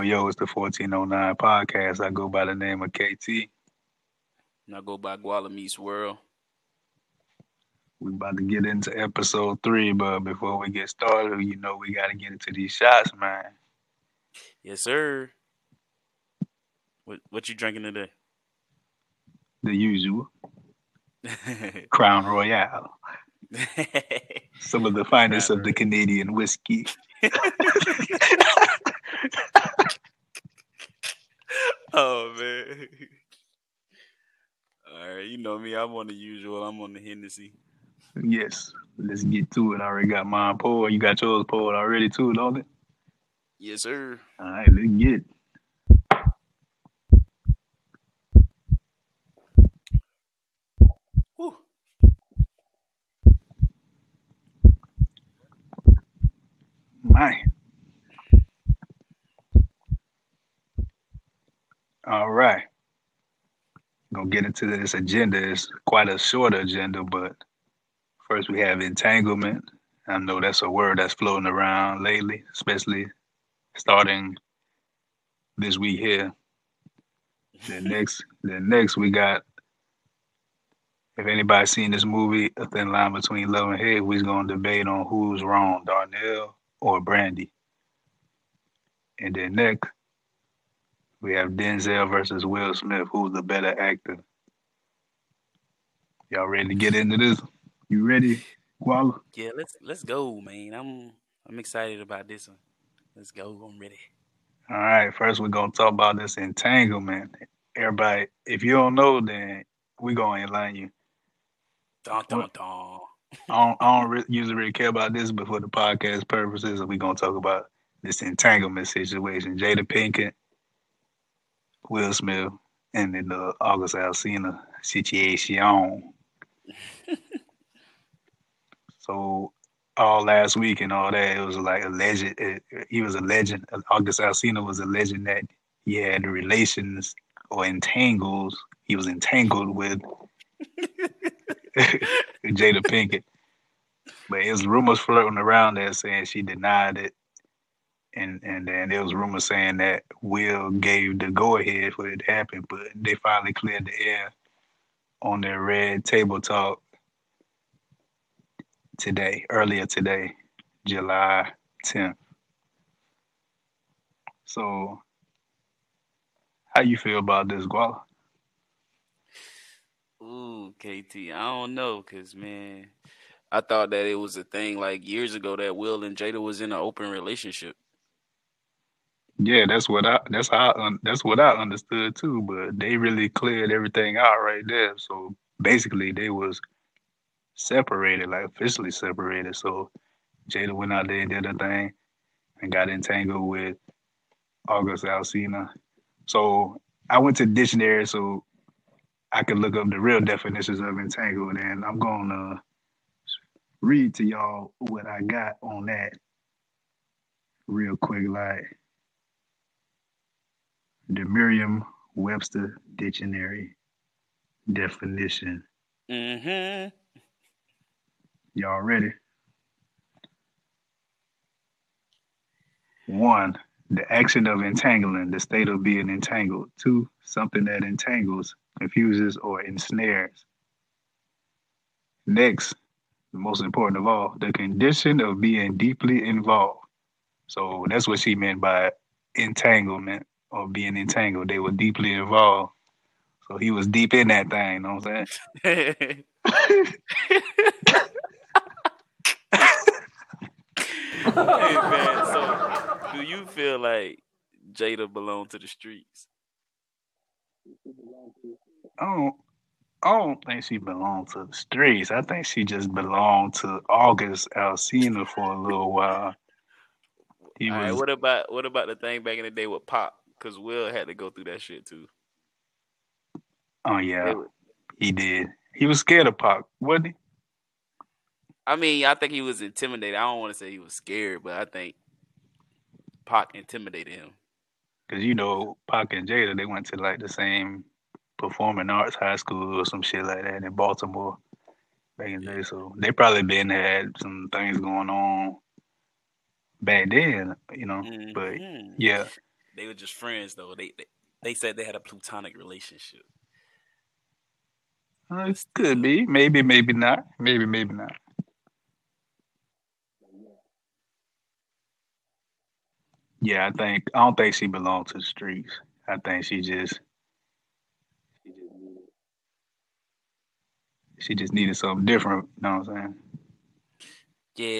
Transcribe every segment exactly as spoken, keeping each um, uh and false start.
Yo, yo, it's the fourteen oh nine podcast. I go by the name of K T. And I go by Gualame's World. We're about to get into episode three, but before we get started, you know we got to get into these shots, man. Yes, sir. What what you drinking today? The usual. Crown Royale. Some of the finest Crown of the Canadian whiskey. Oh, man. All right, you know me. I'm on the usual. I'm on the Hennessy. Yes. Let's get to it. I already got mine poured. You got yours poured already, too, don't it? Yes, sir. All right, let's get it. Whew. My. All right. Gonna get into this agenda. It's quite a short agenda, but first we have entanglement. I know that's a word that's floating around lately, especially starting this week here. Then next, then next we got, if anybody's seen this movie, A Thin Line Between Love and Hate, we're gonna debate on who's wrong, Darnell or Brandy. And then next, we have Denzel versus Will Smith. Who's the better actor? Y'all ready to get into this? You ready, Walla? Yeah, let's let's go, man. I'm I'm excited about this one. Let's go. I'm ready. All right. First, we're gonna talk about this entanglement. Everybody, if you don't know, then we're gonna enlighten you. Dun, dun, dun. I don't, I don't re- usually really care about this, but for the podcast purposes, we're gonna talk about this entanglement situation. Jada Pinkett, Will Smith, and then the August Alsina situation. So all last week and all that, it was like alleged. It, he was a legend. August Alsina was alleging that he had relations or entangles. He was entangled with Jada Pinkett. But it was rumors floating around there saying she denied it. And and then there was rumors saying that Will gave the go-ahead for it to happen, but they finally cleared the air on their Red Table Talk today, earlier today, July tenth. So, how you feel about this, Guala? Ooh, K T, I don't know, because, man, I thought that it was a thing like years ago that Will and Jada was in an open relationship. Yeah, that's what I that's how I, that's what I understood too. But they really cleared everything out right there. So basically, they was separated, like officially separated. So Jada went out there and did her thing, and got entangled with August Alsina. So I went to the dictionary so I could look up the real definitions of entangled, and I'm gonna read to y'all what I got on that real quick, like. The Merriam-Webster Dictionary definition. Mm-hmm. Y'all ready? One, the action of entangling, the state of being entangled. Two, something that entangles, confuses, or ensnares. Next, the most important of all, the condition of being deeply involved. So that's what she meant by entanglement. Or being entangled, they were deeply involved. So he was deep in that thing, you know what I'm saying? Hey, man, so do you feel like Jada belonged to the streets? I don't, I don't think she belonged to the streets. I think she just belonged to August Alsina for a little while. He All was, right, what about what about the thing back in the day with Pac? Because Will had to go through that shit, too. Oh, yeah. He did. He was scared of Pac, wasn't he? I mean, I think he was intimidated. I don't want to say he was scared, but I think Pac intimidated him. Because, you know, Pac and Jada, they went to, like, the same performing arts high school or some shit like that in Baltimore back in the day. So they probably been had some things going on back then, you know. Mm-hmm. But, yeah. They were just friends, though. They they, they said they had a platonic relationship. Uh, it could be. Maybe, maybe not. Maybe, maybe not. Yeah, I think I don't think she belonged to the streets. I think she just she just needed she just needed something different. You know what I'm saying?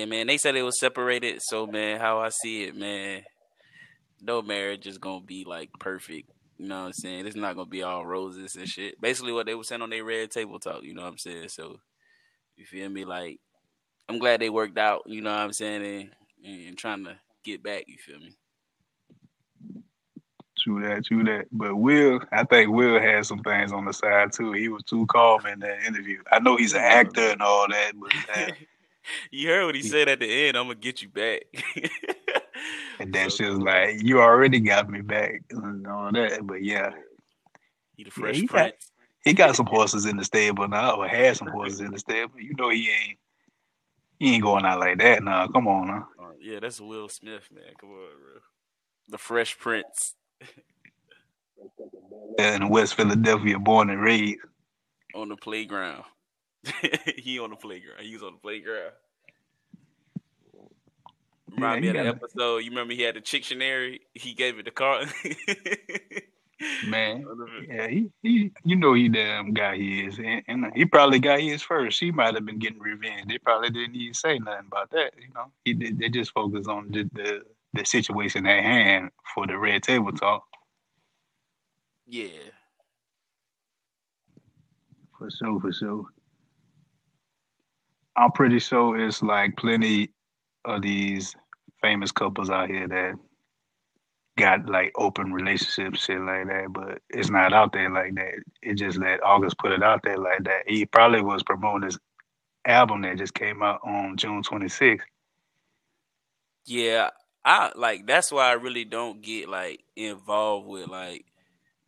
Yeah, man. They said they were separated. So, man, how I see it, man, no marriage is gonna be like perfect. You know what I'm saying? It's not gonna be all roses and shit. Basically, what they were saying on their Red Table Talk. You know what I'm saying? So, you feel me? Like, I'm glad they worked out. You know what I'm saying? And, and trying to get back. You feel me? True that, true that. But Will, I think Will had some things on the side too. He was too calm in that interview. I know he's an actor and all that, but that, you heard what he said at the end. I'm gonna get you back. And that so, shit was like, you already got me back and all that. But yeah, he the Fresh yeah, he Prince. Got, he got some horses in the stable now, or had some horses in the stable. You know he ain't he ain't going out like that now. Come on now. Huh? Yeah, that's Will Smith, man. Come on, bro. The Fresh Prince. In West Philadelphia, born and raised. On the playground. he on the playground. He was on the playground. Remind yeah, me of the episode. You remember he had the dictionary? He gave it to Carl. Man. Yeah, he, he you know he damn guy he is. And, and he probably got his first. He might have been getting revenge. They probably didn't even say nothing about that. You know, he they just focused on the, the, the situation at hand for the Red Table Talk. Yeah. For sure, for sure. I'm pretty sure it's like plenty of these famous couples out here that got like open relationships, shit like that, but it's not out there like that. It just let August put it out there like that. He probably was promoting his album that just came out on June twenty-sixth. Yeah, I like that's why I really don't get like involved with like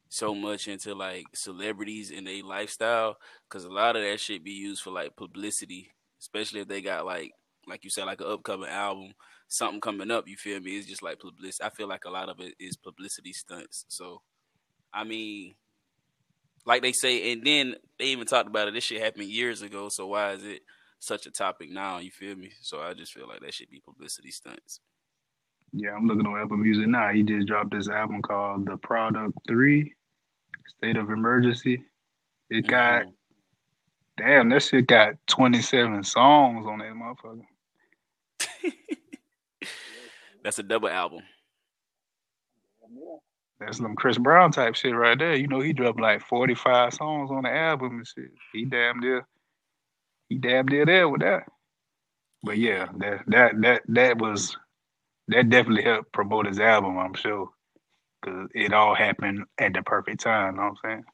so much into like celebrities and their lifestyle, because a lot of that shit be used for like publicity, especially if they got like like you said like an upcoming album, something coming up. You feel me? It's just like publicity. I feel like a lot of it is publicity stunts. So, I mean, like they say, and then they even talked about it. This shit happened years ago, so why is it such a topic now? You feel me? So I just feel like that should be publicity stunts. Yeah, I'm looking on Apple Music now. He just dropped this album called The Product Three. State of Emergency. It got mm-hmm. damn, that shit got twenty-seven songs on that motherfucker. That's a double album. That's some Chris Brown type shit right there. You know, he dropped like forty-five songs on the album and shit. He damn near he damn near there with that. But yeah, that that that that was that definitely helped promote his album, I'm sure. Cause it all happened at the perfect time, you know what I'm saying?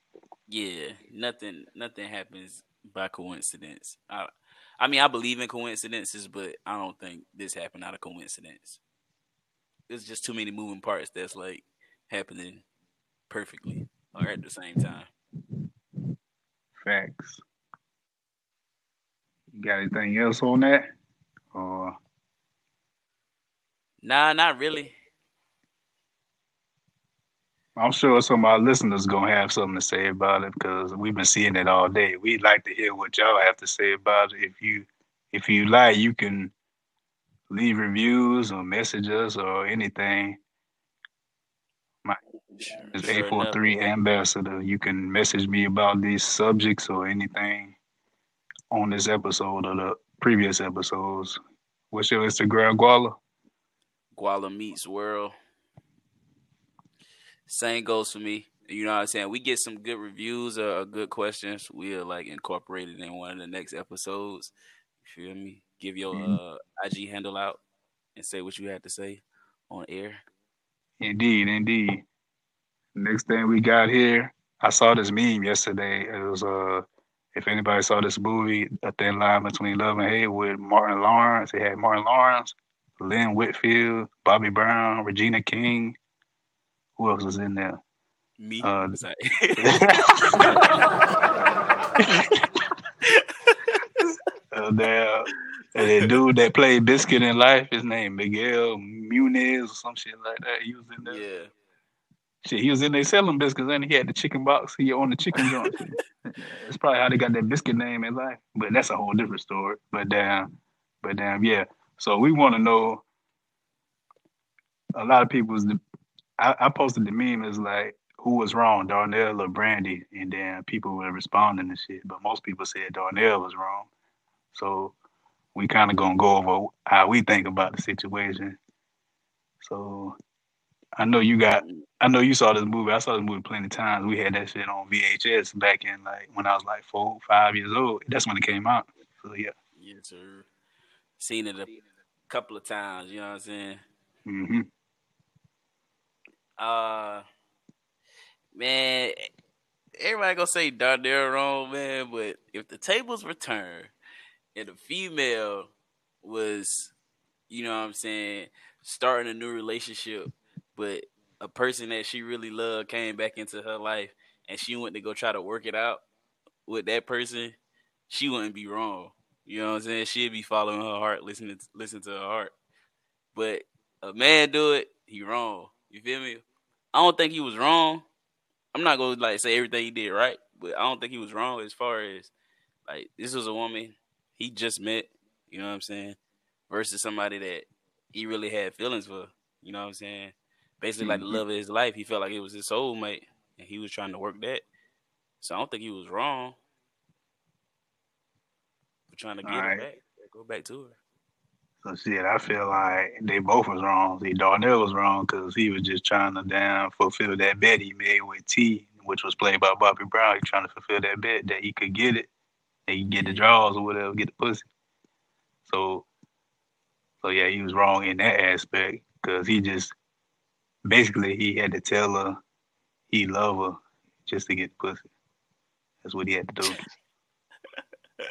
Yeah, nothing nothing happens by coincidence. I I mean I believe in coincidences, but I don't think this happened out of coincidence. There's just too many moving parts that's like happening perfectly or at the same time. Facts. You got anything else on that? Or nah, not really. I'm sure some of our listeners gonna have something to say about it because we've been seeing it all day. We'd like to hear what y'all have to say about it. If you, if you like, you can leave reviews or message us or anything. My is sure eight four three enough, Ambassador. You can message me about these subjects or anything on this episode or the previous episodes. What's your Instagram, Guala? Guala Meets World. Same goes for me. You know what I'm saying? We get some good reviews or, or good questions. We'll like incorporate it in one of the next episodes. You feel me? Give your uh, I G handle out and say what you had to say on air. Indeed, indeed. Next thing we got here, I saw this meme yesterday. It was, uh, if anybody saw this movie, A Thin Line Between Love and Hate with Martin Lawrence. It had Martin Lawrence, Lynn Whitfield, Bobby Brown, Regina King. Who else was in there? Me. Uh, uh, there, and the dude that played Biscuit in Life, his name Miguel Muniz or some shit like that. He was in there. Yeah. Shit, he was in there selling biscuits, and he had the chicken box. He owned the chicken joint. That's probably how they got that biscuit name in life. But that's a whole different story. But damn, but damn, yeah. So we want to know. A lot of people's. I, I posted the meme is like, who was wrong, Darnell or Brandy? And then people were responding and shit. But most people said Darnell was wrong. So we kind of gonna go over how we think about the situation. So I know you got. I know you saw this movie. I saw this movie plenty of times. We had that shit on V H S back in like when I was like four, five years old. That's when it came out. So yeah. Yes, sir. Seen it a couple of times. You know what I'm saying? Mm-hmm. Uh, man, everybody gonna say Darnell wrong, man. But if the tables were turned and the female was, you know what I'm saying, starting a new relationship, but a person that she really loved came back into her life and she went to go try to work it out with that person, she wouldn't be wrong. You know what I'm saying? She'd be following her heart, listening to, listen to her heart. But a man do it, he wrong. You feel me? I don't think he was wrong. I'm not gonna like say everything he did right, but I don't think he was wrong as far as like this was a woman he just met, you know what I'm saying, versus somebody that he really had feelings for, you know what I'm saying? Basically mm-hmm. like the love of his life. He felt like it was his soulmate and he was trying to work that. So I don't think he was wrong for trying to get right. her back. Go back to her. So shit, I feel like they both was wrong. See, Darnell was wrong because he was just trying to damn fulfill that bet he made with T, which was played by Bobby Brown. He trying to fulfill that bet that he could get it, that he could get the draws or whatever, get the pussy. So, so yeah, he was wrong in that aspect because he just basically he had to tell her he loved her just to get the pussy. That's what he had to do.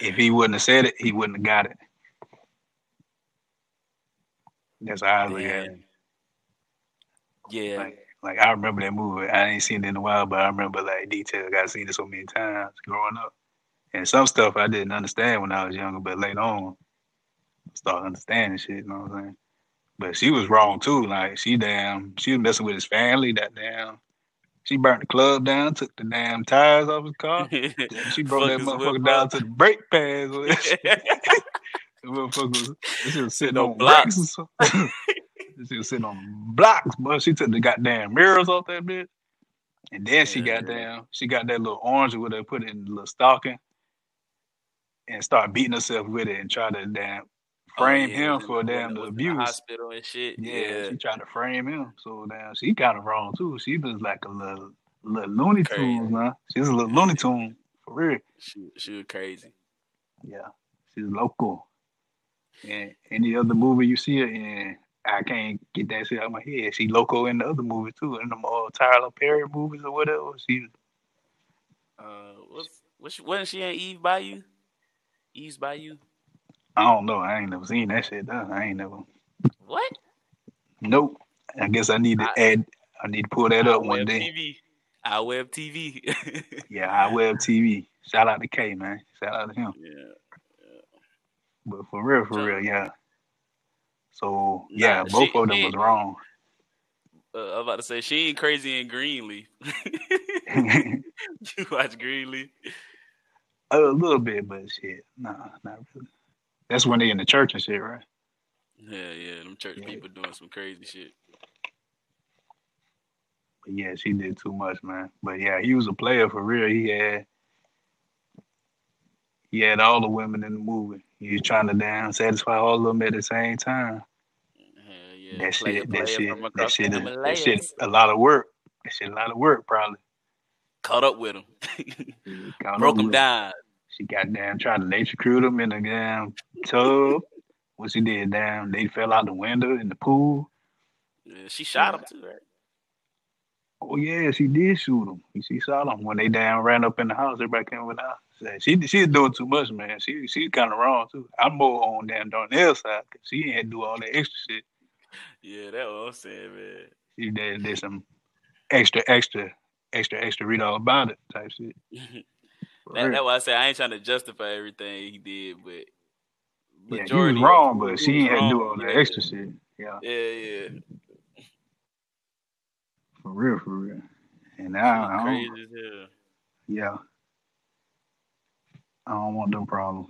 If he wouldn't have said it, he wouldn't have got it. That's how I look at it. Yeah. Like, like, I remember that movie. I ain't seen it in a while, but I remember, like, detail. I seen it so many times growing up. And some stuff I didn't understand when I was younger, but later on, I started understanding shit, you know what I'm saying? But she was wrong, too. Like, she damn, she was messing with his family, that damn. She burnt the club down, took the damn tires off his car. She broke that motherfucker down to the brake pads. That motherfucker was, was sitting no on blocks. She was sitting on blocks, but she took the goddamn mirrors off that bitch. And then she yeah. got down. She got that little orange with her, put it in the little stocking, and start beating herself with it and try to damn frame oh, yeah. him for damn the abuse. Hospital and shit. Yeah, yeah, she tried to frame him. So damn, she got it wrong too. She was like a little, little Looney Tune, man. She was a little Looney Tune for real. She, she was crazy. Yeah, she's local. And any other movie you see her in, I can't get that shit out of my head. She loco in the other movie too, in them all Tyler Perry movies or whatever. She, uh, what's, what's, wasn't she in Eve's Bayou? Eve's Bayou. I don't know. I ain't never seen that shit though. I ain't never. What? Nope. I guess I need to I, add. I need to pull that I up one day. T V. I Web T V. Yeah, I Web T V. Shout out to K, man. Shout out to him. Yeah. yeah. But for real, for real, yeah. So yeah, nah, both she, of them she, was wrong. Uh, I was about to say she ain't crazy in Greenlee. You watch Greenlee? A little bit, but shit, nah, not really. That's when they in the church and shit, right? Yeah, yeah. Them church yeah. people doing some crazy shit. But yeah, she did too much, man. But yeah, he was a player for real. He had he had all the women in the movie. He was trying to damn satisfy all of them at the same time. Hell yeah. That player, shit, player that shit, that shit, that shit, a lot of work. That shit, a lot of work, probably. Caught up with him. Broke him down. She goddamn tried to nature cruise him in the damn tub. What she did, damn, they fell out the window in the pool. Yeah, she shot him too, right? Oh yeah, she did shoot him. She shot him when they damn ran up in the house. Everybody came with us. She she's doing too much, man. She she's kind of wrong too. I'm more on damn Darnell's side because she ain't had to do all that extra shit. Yeah, that's what I'm saying, man. She did, did some extra, extra, extra, extra read all about it type shit. That, that's why I say I ain't trying to justify everything he did, but majority, yeah, he was wrong, but she ain't had to do all that extra shit. Yeah, yeah, yeah. For real, for real. And I, I crazy as hell. Yeah. I don't want no problem.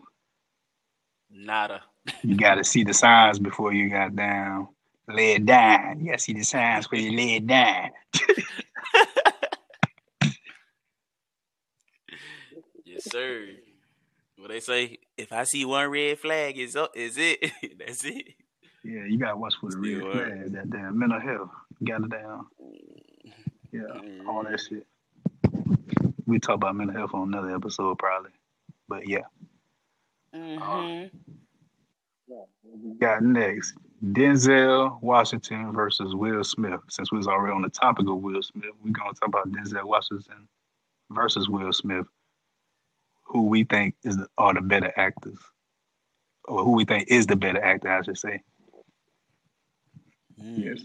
Nada. You gotta see the signs before you got down. Lay it down. You gotta see the signs where you lay it down. Yes, sir. Well, they say if I see one red flag, is up, is it? That's it. Yeah, you gotta watch for the red are. flag. That damn mental health. Got it down. Yeah, mm. all that shit. We talk about mental health on another episode, probably. But yeah. Mm-hmm. Uh, we got next Denzel Washington versus Will Smith. Since we was already on the topic of Will Smith, we're gonna talk about Denzel Washington versus Will Smith. Who we think is the, are the better actors, or who we think is the better actor, I should say. Mm. Yes.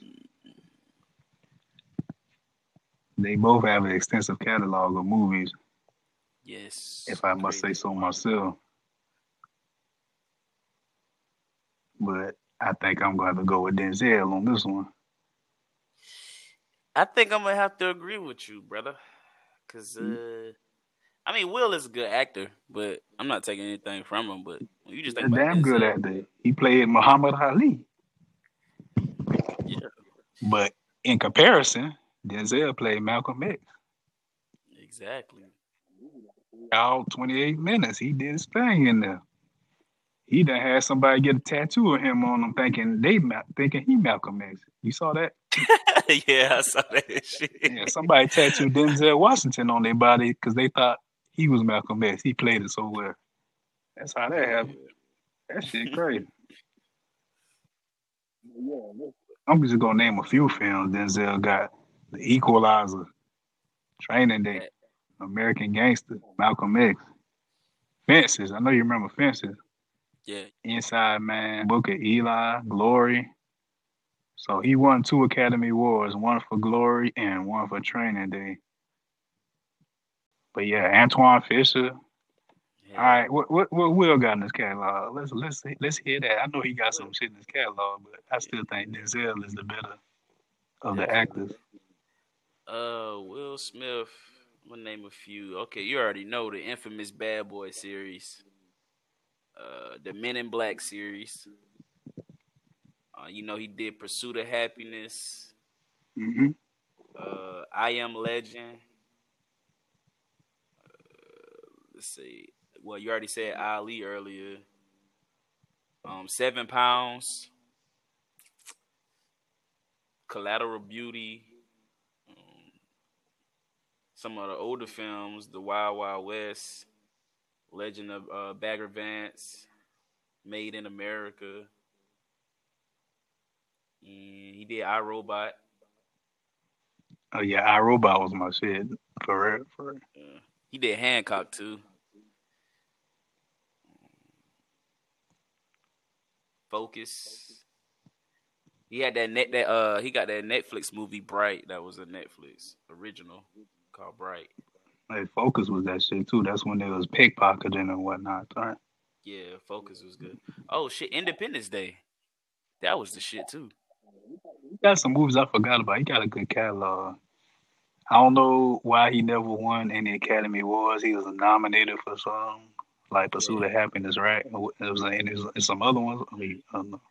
They both have an extensive catalog of movies. Yes. If I must say so myself. But I think I'm going to have to go with Denzel on this one. I think I'm going to have to agree with you, brother. Because, mm-hmm. uh, I mean, Will is a good actor, but I'm not taking anything from him. But you just think about damn Denzel. Good actor. He played Muhammad Ali. Yeah. But in comparison, Denzel played Malcolm X. Exactly. All twenty-eight minutes, he did his thing in there. He done had somebody get a tattoo of him on him, thinking they thinking he Malcolm X. You saw that? Yeah, I saw that shit. Yeah, somebody tattooed Denzel Washington on their body because they thought he was Malcolm X. He played it so well. That's how that happened. That shit crazy. I'm just gonna name a few films Denzel got. The Equalizer, Training Day, American Gangster, Malcolm X, Fences. I know you remember Fences. Yeah. Inside Man, Book of Eli, Glory. So he won two Academy Awards, one for Glory and one for Training Day. But yeah, Antoine Fisher. Yeah. All right, what what what Will got in his catalog? Let's let's let's hear that. I know he got some shit in his catalog, but I still think Denzel is the better of the actors. Uh, Will Smith. I'm gonna name a few. Okay, you already know the infamous Bad Boy series, uh, the Men in Black series. Uh, you know he did Pursuit of Happiness. Mm-hmm. Uh, I Am Legend. Uh, let's see. Well, you already said Ali earlier. Um, Seven Pounds. Collateral Beauty. Some of the older films, The Wild Wild West, Legend of uh, Bagger Vance, Made in America. And he did I Robot. Oh, yeah, I Robot was my shit. For real, for real. Yeah. He did Hancock, too. Focus. He had that net that uh he got that Netflix movie Bright that was a Netflix original called Bright. Hey, Focus was that shit too. That's when they was pickpocketing and whatnot, right? Yeah, Focus was good. Oh shit, Independence Day. That was the shit too. He got some movies I forgot about. He got a good catalog. I don't know why he never won any Academy Awards. He was nominated for some like Pursuit yeah. of Happiness, right? It was like, and, it was, and some other ones. I mean, I don't know.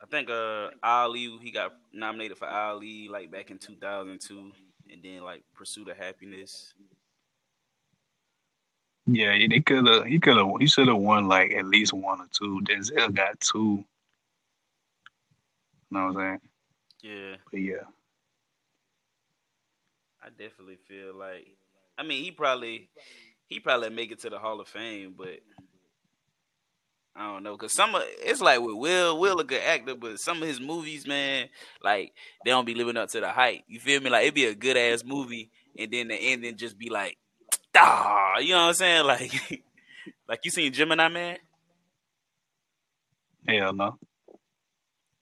I think uh, Ali, he got nominated for Ali like back in two thousand two, and then like Pursuit of Happiness. Yeah, they could have. He could have. He should have won like at least one or two. Denzel got two. You know what I'm saying? Yeah. But yeah. I definitely feel like. I mean, he probably he probably make it to the Hall of Fame, but. I don't know, cause some of it's like with Will, Will a good actor, but some of his movies, man, like they don't be living up to the hype. You feel me? Like it'd be a good ass movie, and then the ending just be like, ah, you know what I'm saying? Like, like you seen Gemini Man? Hell no.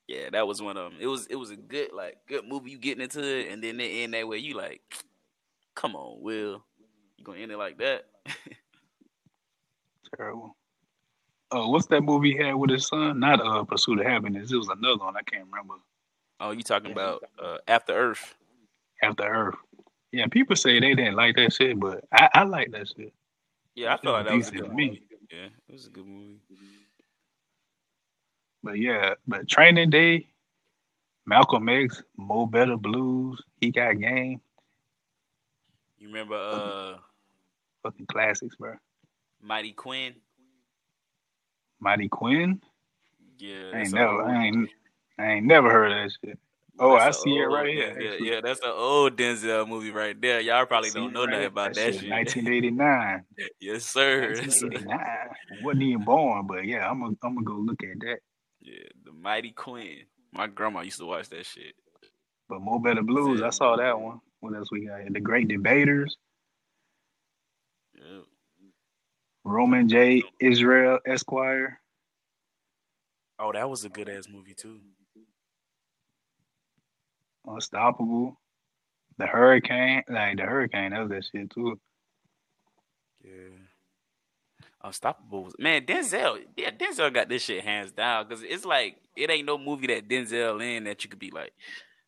Yeah, that was one of them. It was it was a good like good movie. You getting into it, and then they end that way. You like, come on, Will, you gonna end it like that? Terrible. Uh, what's that movie he had with his son? Not uh, Pursuit of Happiness. It was another one. I can't remember. Oh, you talking about uh, After Earth. After Earth. Yeah, people say they didn't like that shit, but I, I like that shit. Yeah, I feel like that was good. Me. Yeah, it was a good movie. But yeah, but Training Day, Malcolm X, Mo' Better Blues, He Got Game. You remember uh, fucking classics, bro. Mighty Quinn. Mighty Quinn? Yeah. I ain't never, I ain't, I ain't never heard of that shit. Oh, that's I see it right here. Yeah, yeah, that's an old Denzel movie right there. Y'all probably don't know right nothing about that, that shit. nineteen eighty-nine Yes, sir. nineteen eighty-nine Wasn't even born, but yeah, I'm gonna I'm gonna go look at that. Yeah, the Mighty Quinn. My grandma used to watch that shit. But Mo' Better Blues, yeah. I saw that one. What else we got here? The Great Debaters. Yeah. Roman J. Israel Esquire. Oh, that was a good ass movie too. Unstoppable, The Hurricane, like The Hurricane, that was that shit too. Yeah, Unstoppable was, man. Denzel, yeah, Denzel got this shit hands down because it's like it ain't no movie that Denzel in that you could be like,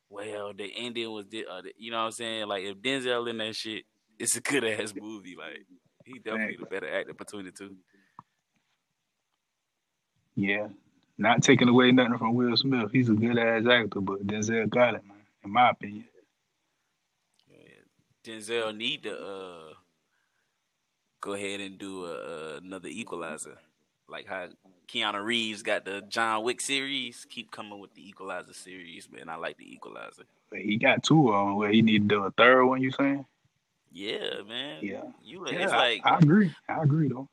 well, the ending was, the, uh, the, you know what I'm saying? Like if Denzel in that shit, it's a good ass movie. Like he definitely the better actor between the two. Yeah, not taking away nothing from Will Smith. He's a good ass actor, but Denzel got it, man. In my opinion, yeah, Denzel need to uh, go ahead and do a, uh, another Equalizer, like how Keanu Reeves got the John Wick series. Keep coming with the Equalizer series, man. I like the Equalizer. He got two of them. Where he need to do a third one? You saying? Yeah, man. Yeah, you. Yeah, it's I, like I agree. I agree though.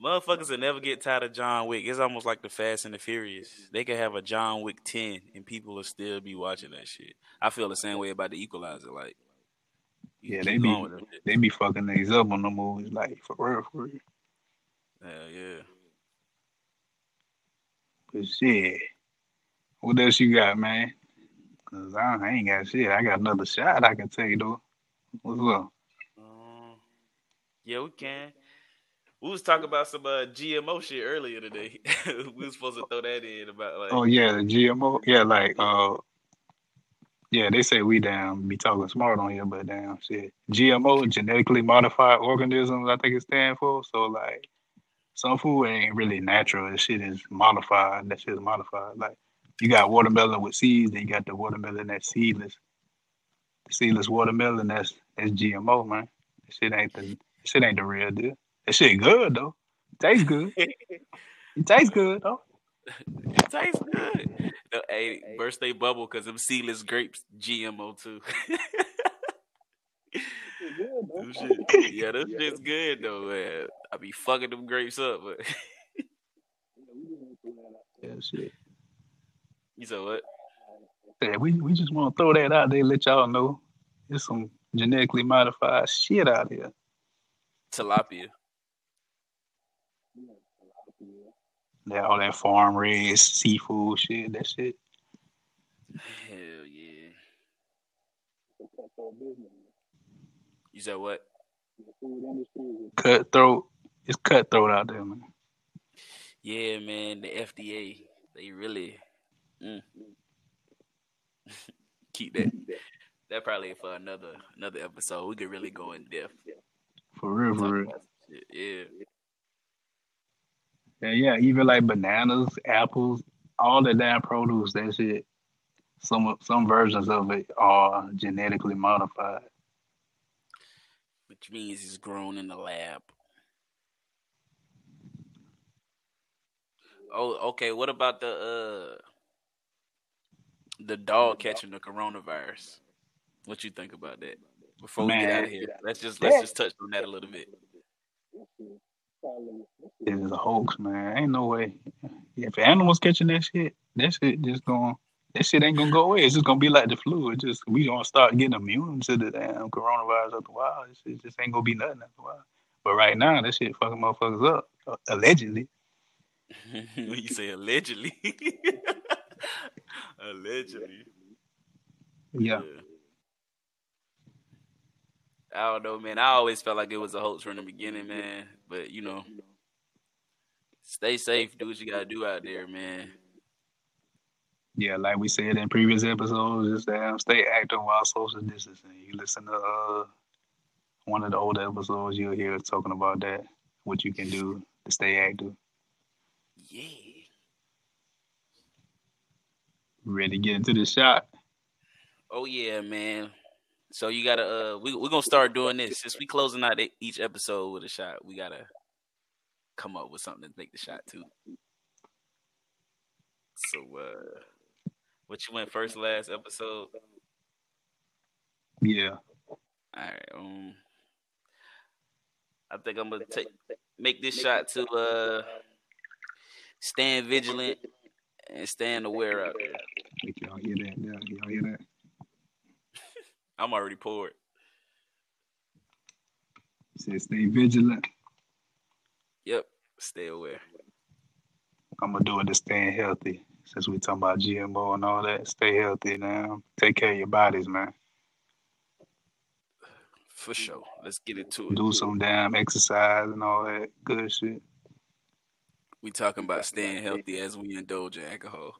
Motherfuckers will never get tired of John Wick. It's almost like the Fast and the Furious. They could have a John Wick ten, and people will still be watching that shit. I feel the same way about the Equalizer. Like, yeah, they be they be fucking things up on the movies, like for real, for real. Hell yeah. But shit, what else you got, man? Cause I, I ain't got shit. I got another shot I can take though. What's up? Um, yeah, we can. We was talking about some uh, G M O shit earlier today. We was supposed to throw that in about like. Oh yeah, the G M O. Yeah, like uh, yeah, they say we damn be talking smart on here, but damn shit, G M O, genetically modified organisms, I think it stands for. So like, some food ain't really natural. That shit is modified. That shit is modified. Like you got watermelon with seeds, then you got the watermelon that's seedless. The seedless watermelon that's that's G M O, man. That shit ain't the that shit ain't the real deal. That shit good though. It tastes good. It tastes good though. It tastes good. No, hey, burst they bubble because them seedless grapes G M O too. Good, shit. Yeah, that yeah, shit's good though, man. I be fucking them grapes up, but yeah, shit. You said what? Yeah, we we just want to throw that out there, let y'all know there's some genetically modified shit out here. Tilapia. That all that farm raised seafood shit, that shit. Hell yeah. You said what? Cutthroat. It's cutthroat out there, man. Yeah, man. The F D A, they really mm. keep that. That probably for another another episode. We could really go in depth. For real, for real. Yeah. Yeah, yeah, even like bananas, apples, all the damn produce, that shit. Some some versions of it are genetically modified, which means it's grown in the lab. Oh, okay. What about the uh, the dog catching the coronavirus? What you think about that? Before Man, we get out of here, let's just let's just touch on that a little bit. It is a hoax, man. Ain't no way. If animals catching that shit, that shit just going. That shit ain't gonna go away. It's just gonna be like the flu. It just we gonna start getting immune to the damn coronavirus after a while. It just, just ain't gonna be nothing after a while. But right now, that shit fucking motherfuckers up allegedly. When you say allegedly, allegedly, yeah. yeah. I don't know, man. I always felt like it was a hoax from the beginning, man. But, you know, stay safe. Do what you got to do out there, man. yeah, like we said in previous episodes, just damn stay active while social distancing. You listen to uh, one of the older episodes, you'll hear us talking about that, what you can do to stay active. Yeah. Ready to get into the shot? Oh yeah, man. So you gotta uh, we we're gonna start doing this since we closing out each episode with a shot. We gotta come up with something to make the shot too. So uh, what you went first last episode? Yeah. All right. Um, I think I'm gonna take make this shot to uh, stand vigilant and stand aware out there. Y'all hear that? Y'all hear that? I'm already poured. It says stay vigilant. Yep, stay aware. I'm going to do it to stay healthy. Since we talking about G M O and all that, stay healthy now. Take care of your bodies, man. For sure. Let's get into it. Do some damn exercise and all that good shit. We talking about staying healthy as we indulge in alcohol.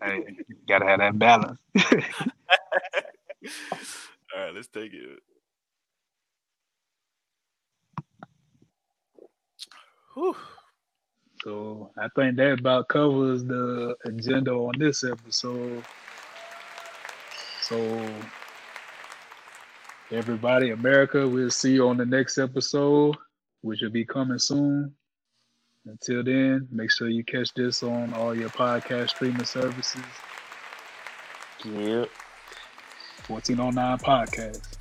Hey, got to have that balance. All right, let's take it. Whew. So I think that about covers the agenda on this episode. So everybody, America, we'll see you on the next episode, which will be coming soon. Until then, make sure you catch this on all your podcast streaming services. Yep. fourteen oh nine Podcast.